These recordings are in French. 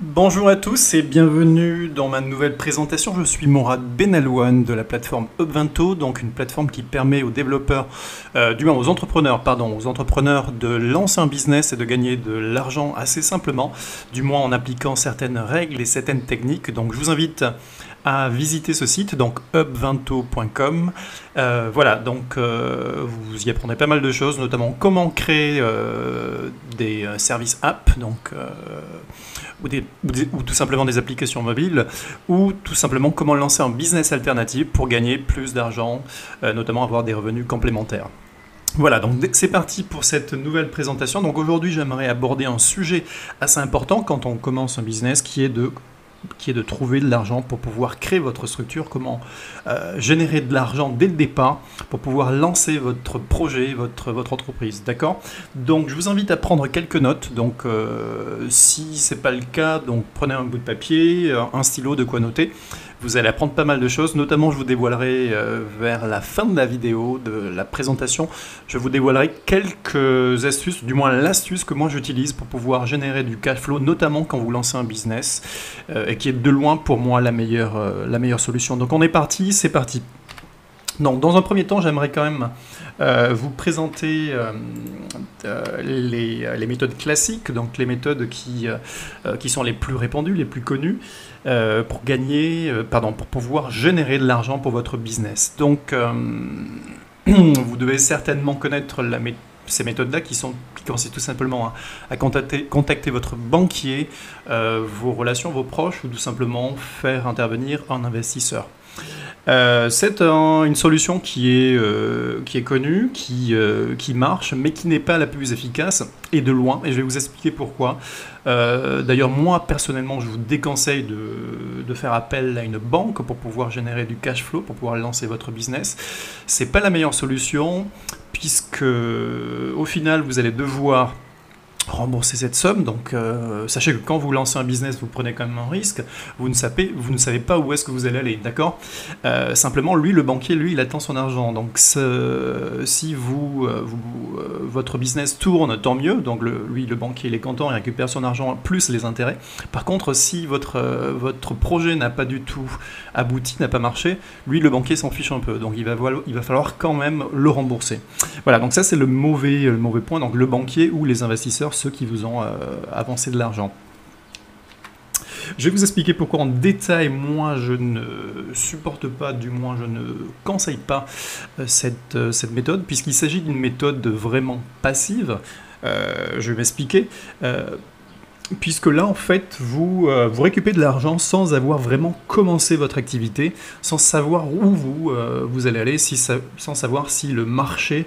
Bonjour à tous et bienvenue dans ma nouvelle présentation. Je suis Mourad Benalouane de la plateforme HubVento, donc une plateforme qui permet aux développeurs, aux entrepreneurs de lancer un business et de gagner de l'argent assez simplement, du moins en appliquant certaines règles et certaines techniques. Donc je vous invite à visiter ce site, donc upvento.com. Voilà, donc vous y apprendrez pas mal de choses, notamment comment créer des services app, donc ou tout simplement des applications mobiles, ou tout simplement comment lancer un business alternatif pour gagner plus d'argent, notamment avoir des revenus complémentaires. Voilà, donc c'est parti pour cette nouvelle présentation. Donc aujourd'hui, j'aimerais aborder un sujet assez important quand on commence un business, qui est de trouver de l'argent pour pouvoir créer votre structure, comment générer de l'argent dès le départ pour pouvoir lancer votre projet, votre entreprise, d'accord? Donc je vous invite à prendre quelques notes, donc si ce n'est pas le cas, donc prenez un bout de papier, un stylo, de quoi noter. Vous allez apprendre pas mal de choses, notamment je vous dévoilerai vers la fin de la vidéo, de la présentation, je vous dévoilerai quelques astuces, du moins l'astuce que moi j'utilise pour pouvoir générer du cash flow, notamment quand vous lancez un business, et qui est de loin pour moi la meilleure solution. Donc on est parti, c'est parti. Donc dans un premier temps, j'aimerais quand même vous présenter les méthodes classiques, donc les méthodes qui sont les plus répandues, les plus connues, pour pouvoir générer de l'argent pour votre business. Donc vous devez certainement connaître ces méthodes-là qui consistent tout simplement à contacter votre banquier, vos relations, vos proches, ou tout simplement faire intervenir un investisseur. C'est une solution qui est connue, qui marche, mais qui n'est pas la plus efficace, et de loin, et je vais vous expliquer pourquoi. D'ailleurs, moi, personnellement, je vous déconseille de faire appel à une banque pour pouvoir générer du cash flow, pour pouvoir lancer votre business. C'est pas la meilleure solution, puisque au final, vous allez devoir rembourser cette somme. Donc sachez que quand vous lancez un business, vous prenez quand même un risque, vous ne savez pas où est-ce que vous allez aller, d'accord? Simplement, le banquier, il attend son argent. Donc si votre business tourne, tant mieux, donc le banquier, il est content, il récupère son argent plus les intérêts. Par contre, si votre projet n'a pas du tout abouti, n'a pas marché, le banquier s'en fiche un peu, donc il va falloir quand même le rembourser. Voilà, donc ça c'est le mauvais point, donc le banquier ou les investisseurs, ceux qui vous ont avancé de l'argent. Je vais vous expliquer pourquoi en détail. Moi, je ne supporte pas, du moins je ne conseille pas cette méthode, puisqu'il s'agit d'une méthode vraiment passive. Je vais m'expliquer. Puisque là, en fait, vous récupérez de l'argent sans avoir vraiment commencé votre activité, sans savoir où vous allez aller, sans savoir si le marché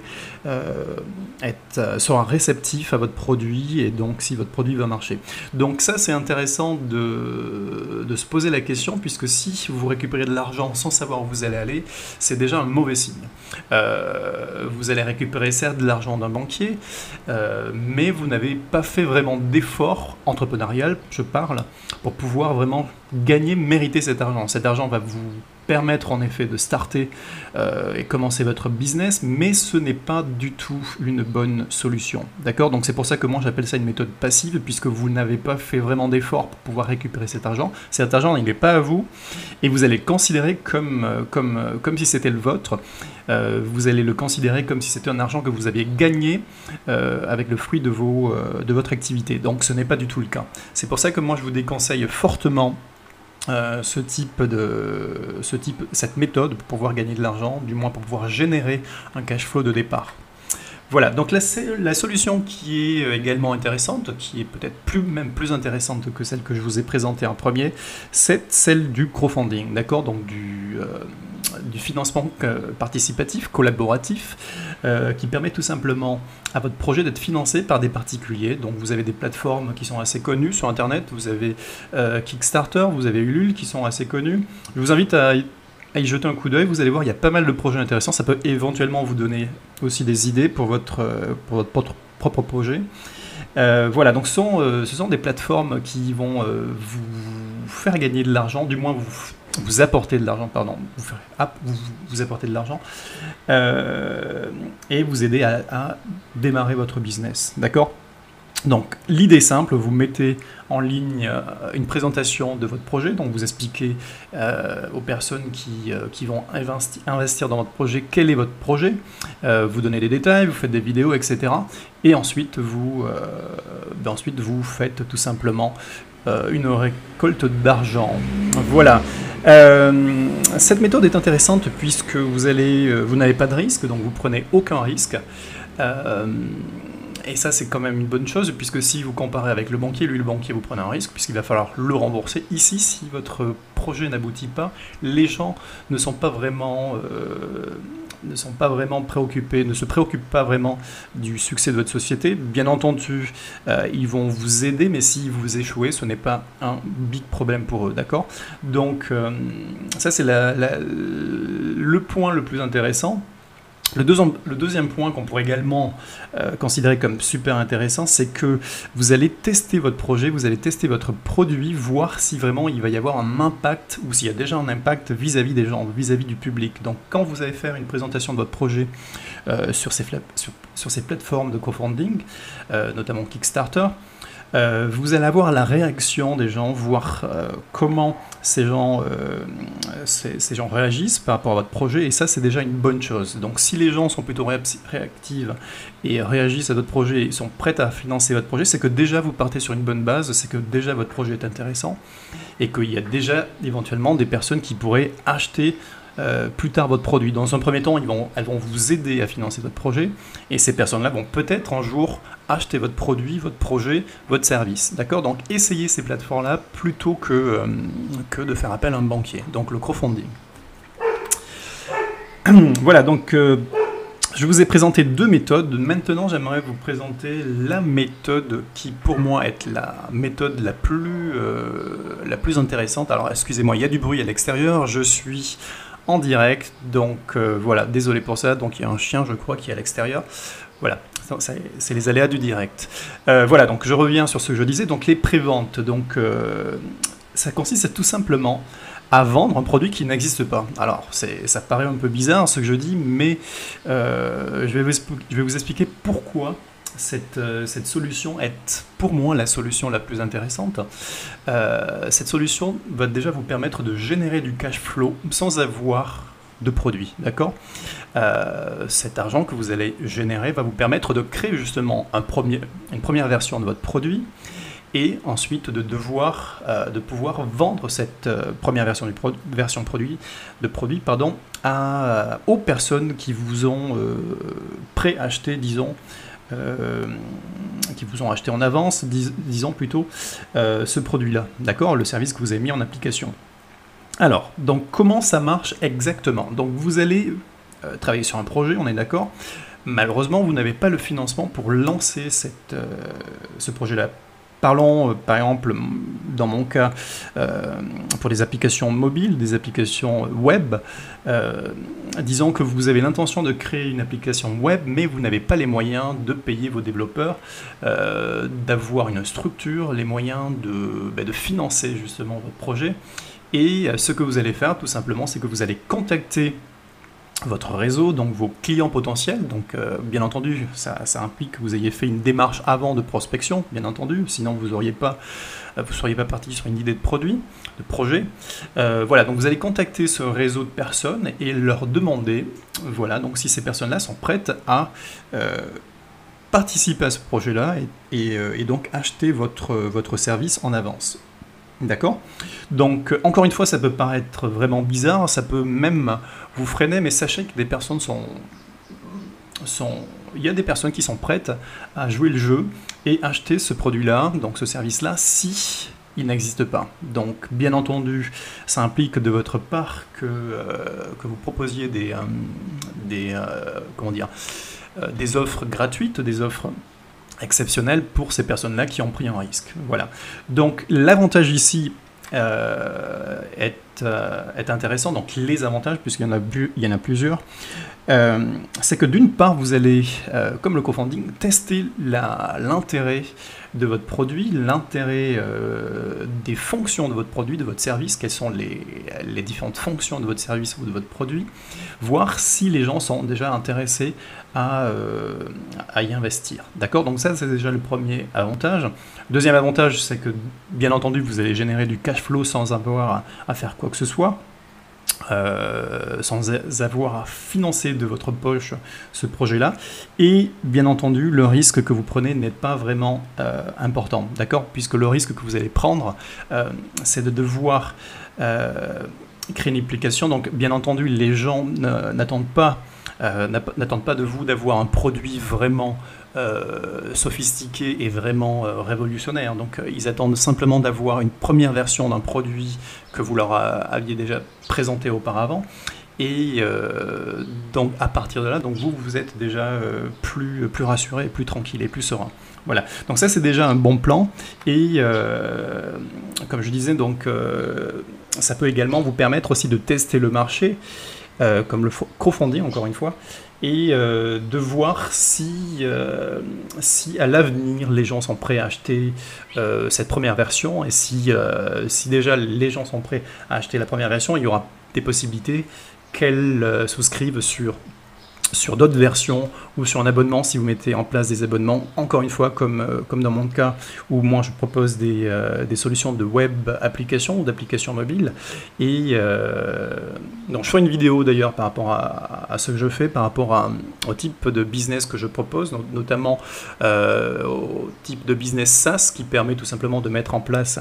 sera réceptif à votre produit, et donc si votre produit va marcher. Donc ça, c'est intéressant de se poser la question, puisque si vous récupérez de l'argent sans savoir où vous allez aller, c'est déjà un mauvais signe. Vous allez récupérer certes de l'argent d'un banquier, mais vous n'avez pas fait vraiment d'effort entrepreneurial, je parle, pour pouvoir vraiment gagner, mériter cet argent. Cet argent va vous permettre en effet de starter et commencer votre business, mais ce n'est pas du tout une bonne solution. D'accord? Donc c'est pour ça que moi j'appelle ça une méthode passive, puisque vous n'avez pas fait vraiment d'efforts pour pouvoir récupérer cet argent. Cet argent, il n'est pas à vous, et vous allez le considérer comme si c'était le vôtre. Vous allez le considérer comme si c'était un argent que vous aviez gagné avec le fruit de votre activité. Donc ce n'est pas du tout le cas. C'est pour ça que moi je vous déconseille fortement cette méthode pour pouvoir gagner de l'argent, du moins pour pouvoir générer un cash flow de départ. Voilà, donc là c'est la solution qui est également intéressante, qui est peut-être même plus intéressante que celle que je vous ai présentée en premier, c'est celle du crowdfunding, d'accord? Donc du financement participatif, collaboratif, qui permet tout simplement à votre projet d'être financé par des particuliers. Donc vous avez des plateformes qui sont assez connues sur Internet, vous avez Kickstarter, vous avez Ulule qui sont assez connues. Je vous invite à y jeter un coup d'œil, vous allez voir, il y a pas mal de projets intéressants, ça peut éventuellement vous donner aussi des idées pour votre propre projet. Voilà, donc ce sont des plateformes qui vont vous faire gagner de l'argent, du moins vous apporter de l'argent, pardon, vous apporter de l'argent et vous aider à démarrer votre business, d'accord? Donc l'idée simple, vous mettez en ligne une présentation de votre projet, donc vous expliquez aux personnes qui vont investir dans votre projet quel est votre projet, vous donnez des détails, vous faites des vidéos, etc. Et ensuite vous faites tout simplement une récolte d'argent. Voilà. Cette méthode est intéressante puisque vous n'avez pas de risque, donc vous prenez aucun risque. Et ça, c'est quand même une bonne chose, puisque si vous comparez avec le banquier, lui, le banquier, vous prenez un risque, puisqu'il va falloir le rembourser. Ici, si votre projet n'aboutit pas, les gens ne sont pas vraiment préoccupés, ne se préoccupent pas vraiment du succès de votre société. Bien entendu, ils vont vous aider, mais si vous échouez, ce n'est pas un big problème pour eux, d'accord? Donc, ça, c'est le point le plus intéressant. Le deuxième point qu'on pourrait également considérer comme super intéressant, c'est que vous allez tester votre projet, vous allez tester votre produit, voir si vraiment il va y avoir un impact ou s'il y a déjà un impact vis-à-vis des gens, vis-à-vis du public. Donc quand vous allez faire une présentation de votre projet sur ces plateformes de crowdfunding, notamment Kickstarter, vous allez avoir la réaction des gens, voir comment ces gens réagissent par rapport à votre projet, et ça c'est déjà une bonne chose. Donc si les gens sont plutôt réactifs et réagissent à votre projet et sont prêts à financer votre projet, c'est que déjà vous partez sur une bonne base, c'est que déjà votre projet est intéressant et qu'il y a déjà éventuellement des personnes qui pourraient acheter plus tard votre produit. Dans un premier temps, elles vont vous aider à financer votre projet, et ces personnes-là vont peut-être un jour acheter votre produit, votre projet, votre service. D'accord? Donc essayez ces plateformes-là plutôt que de faire appel à un banquier, donc le crowdfunding. Voilà, donc je vous ai présenté deux méthodes. Maintenant, j'aimerais vous présenter la méthode qui, pour moi, est la méthode la plus intéressante. Alors, excusez-moi, il y a du bruit à l'extérieur, je suis en direct, donc voilà, désolé pour ça. Donc il y a un chien, je crois, qui est à l'extérieur. Voilà, c'est les aléas du direct. Voilà, donc je reviens sur ce que je disais, donc les préventes. Donc ça consiste tout simplement à vendre un produit qui n'existe pas. Alors ça paraît un peu bizarre ce que je dis, mais je vais vous expliquer pourquoi cette solution est pour moi la solution la plus intéressante. Cette solution va déjà vous permettre de générer du cash flow sans avoir de produit, d'accord? Cet argent que vous allez générer va vous permettre de créer justement une première version de votre produit, et ensuite de pouvoir vendre cette première version de produit aux personnes qui vous ont pré-acheté, disons, qui vous ont acheté en avance, disons plutôt, ce produit-là, d'accord, le service que vous avez mis en application. Alors, donc comment ça marche exactement? Donc vous allez travailler sur un projet, on est d'accord. Malheureusement, vous n'avez pas le financement pour lancer ce projet-là. Parlons par exemple, dans mon cas, pour des applications mobiles, des applications web. Disons que vous avez l'intention de créer une application web, mais vous n'avez pas les moyens de payer vos développeurs, d'avoir une structure, les moyens de financer justement votre projet. Et ce que vous allez faire, tout simplement, c'est que vous allez contacter votre réseau, donc vos clients potentiels. Donc bien entendu, ça implique que vous ayez fait une démarche avant de prospection, bien entendu, sinon vous ne seriez pas parti sur une idée de projet. Voilà, donc vous allez contacter ce réseau de personnes et leur demander, voilà, donc si ces personnes-là sont prêtes à participer à ce projet-là et donc acheter votre service en avance. D'accord? Donc, encore une fois, ça peut paraître vraiment bizarre, ça peut même vous freiner, mais sachez que des personnes il y a des personnes qui sont prêtes à jouer le jeu et acheter ce produit-là, donc ce service-là, si il n'existe pas. Donc, bien entendu, ça implique de votre part que vous proposiez des offres gratuites, des offres exceptionnel pour ces personnes-là qui ont pris un risque. Voilà. Donc l'avantage ici est intéressant, donc les avantages, puisqu'il y en a plusieurs, c'est que d'une part, vous allez, comme le co-founding, tester l'intérêt de votre produit, l'intérêt des fonctions de votre produit, de votre service, quelles sont les différentes fonctions de votre service ou de votre produit, voir si les gens sont déjà intéressés à y investir. D'accord? Donc ça, c'est déjà le premier avantage. Deuxième avantage, c'est que, bien entendu, vous allez générer du cash flow sans avoir à faire quoi que ce soit. Sans avoir à financer de votre poche ce projet-là. Et bien entendu, le risque que vous prenez n'est pas vraiment important, d'accord? Puisque le risque que vous allez prendre, c'est de devoir créer une application. Donc, bien entendu, les gens n'attendent pas de vous d'avoir un produit vraiment sophistiqué et vraiment révolutionnaire. Donc ils attendent simplement d'avoir une première version d'un produit que vous leur aviez déjà présenté auparavant. Et donc à partir de là, donc vous êtes déjà plus rassuré, plus tranquille et plus serein. Voilà. Donc ça, c'est déjà un bon plan. Et comme je disais, donc ça peut également vous permettre aussi de tester le marché, comme le crowdfunding encore une fois, et de voir si à l'avenir les gens sont prêts à acheter cette première version, et si déjà les gens sont prêts à acheter la première version, il y aura des possibilités qu'elles souscrivent sur d'autres versions ou sur un abonnement si vous mettez en place des abonnements, encore une fois comme dans mon cas où moi je propose des solutions de web applications ou d'applications mobiles. Et donc je ferai une vidéo d'ailleurs par rapport à ce que je fais, par rapport au type de business que je propose, donc notamment au type de business SaaS qui permet tout simplement de mettre en place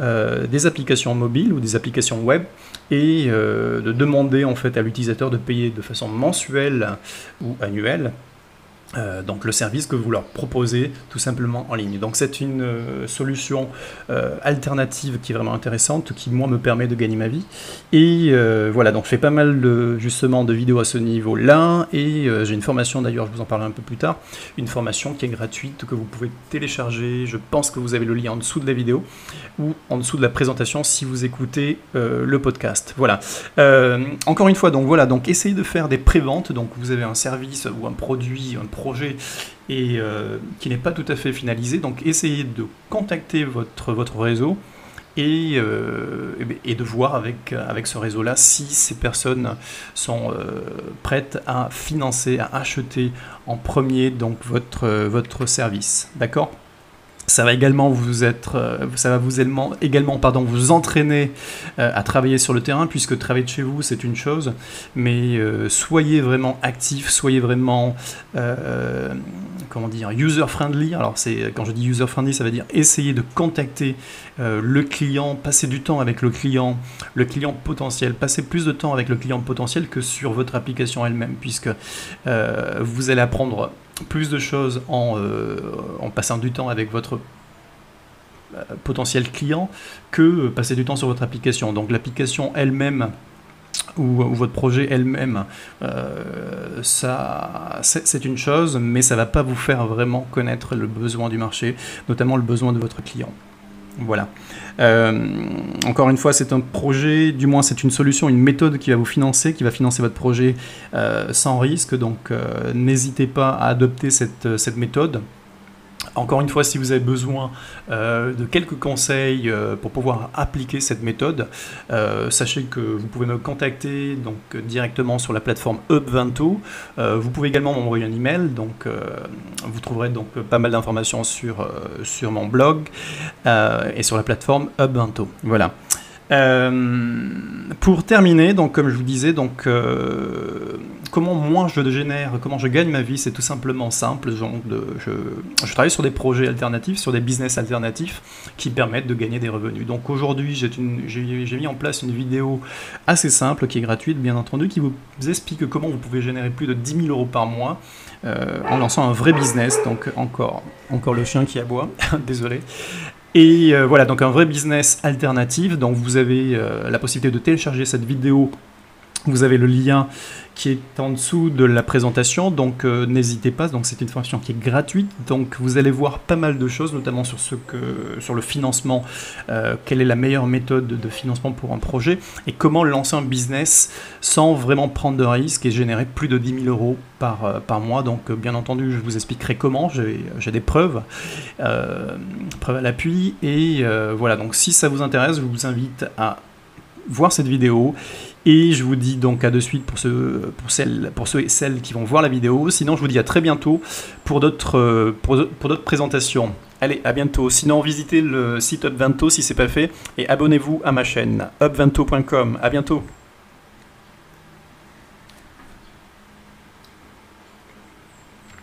des applications mobiles ou des applications web, et de demander en fait à l'utilisateur de payer de façon mensuelle ou annuelle donc le service que vous leur proposez tout simplement en ligne. Donc c'est une solution alternative qui est vraiment intéressante, qui moi me permet de gagner ma vie. Et voilà, donc je fais pas mal justement de vidéos à ce niveau là, et j'ai une formation d'ailleurs, je vous en parlerai un peu plus tard, une formation qui est gratuite que vous pouvez télécharger. Je pense que vous avez le lien en dessous de la vidéo ou en dessous de la présentation si vous écoutez le podcast. Voilà, encore une fois, donc voilà, donc essayez de faire des préventes. Donc vous avez un service ou un produit, un projet, et qui n'est pas tout à fait finalisé, donc essayez de contacter votre réseau et de voir avec ce réseau là si ces personnes sont prêtes à financer, à acheter en premier donc votre service, d'accord? Ça va également vous entraîner à travailler sur le terrain, puisque travailler de chez vous, c'est une chose, mais soyez vraiment actif, soyez vraiment comment dire, user-friendly. Alors quand je dis user-friendly, ça veut dire essayer de contacter le client, passer du temps avec le client potentiel, passer plus de temps avec le client potentiel que sur votre application elle-même, puisque vous allez apprendre plus de choses en passant du temps avec votre potentiel client que passer du temps sur votre application. Donc l'application elle-même ou votre projet elle-même, c'est une chose, mais ça ne va pas vous faire vraiment connaître le besoin du marché, notamment le besoin de votre client. Voilà. Encore une fois, c'est un projet, du moins c'est une solution, une méthode qui va vous financer, qui va financer votre projet sans risque. Donc n'hésitez pas à adopter cette méthode. Encore une fois, si vous avez besoin de quelques conseils pour pouvoir appliquer cette méthode, sachez que vous pouvez me contacter donc directement sur la plateforme HubVento. Vous pouvez également m'envoyer un email. Donc, vous trouverez donc pas mal d'informations sur mon blog et sur la plateforme HubVento. Voilà. Pour terminer, donc comme je vous disais, donc comment moi je génère, comment je gagne ma vie, c'est tout simplement simple. Donc je travaille sur des projets alternatifs, sur des business alternatifs qui permettent de gagner des revenus. Donc aujourd'hui, j'ai mis en place une vidéo assez simple qui est gratuite, bien entendu, qui vous explique comment vous pouvez générer plus de 10 000 euros par mois en lançant un vrai business. Donc encore le chien qui aboie, désolé. Et voilà, donc un vrai business alternatif. Donc vous avez la possibilité de télécharger cette vidéo Vous avez le lien qui est en dessous de la présentation, donc n'hésitez pas. Donc c'est une formation qui est gratuite, donc vous allez voir pas mal de choses, notamment sur le financement, quelle est la meilleure méthode de financement pour un projet et comment lancer un business sans vraiment prendre de risques et générer plus de 10 000 euros par mois. Donc bien entendu, je vous expliquerai comment. J'ai des preuves, à l'appui, et voilà. Donc si ça vous intéresse, je vous invite à voir cette vidéo. Et je vous dis donc à de suite pour ceux et celles qui vont voir la vidéo. Sinon, je vous dis à très bientôt pour d'autres présentations. Allez, à bientôt. Sinon, visitez le site HubVento si ce n'est pas fait. Et abonnez-vous à ma chaîne, hubvento.com. À bientôt.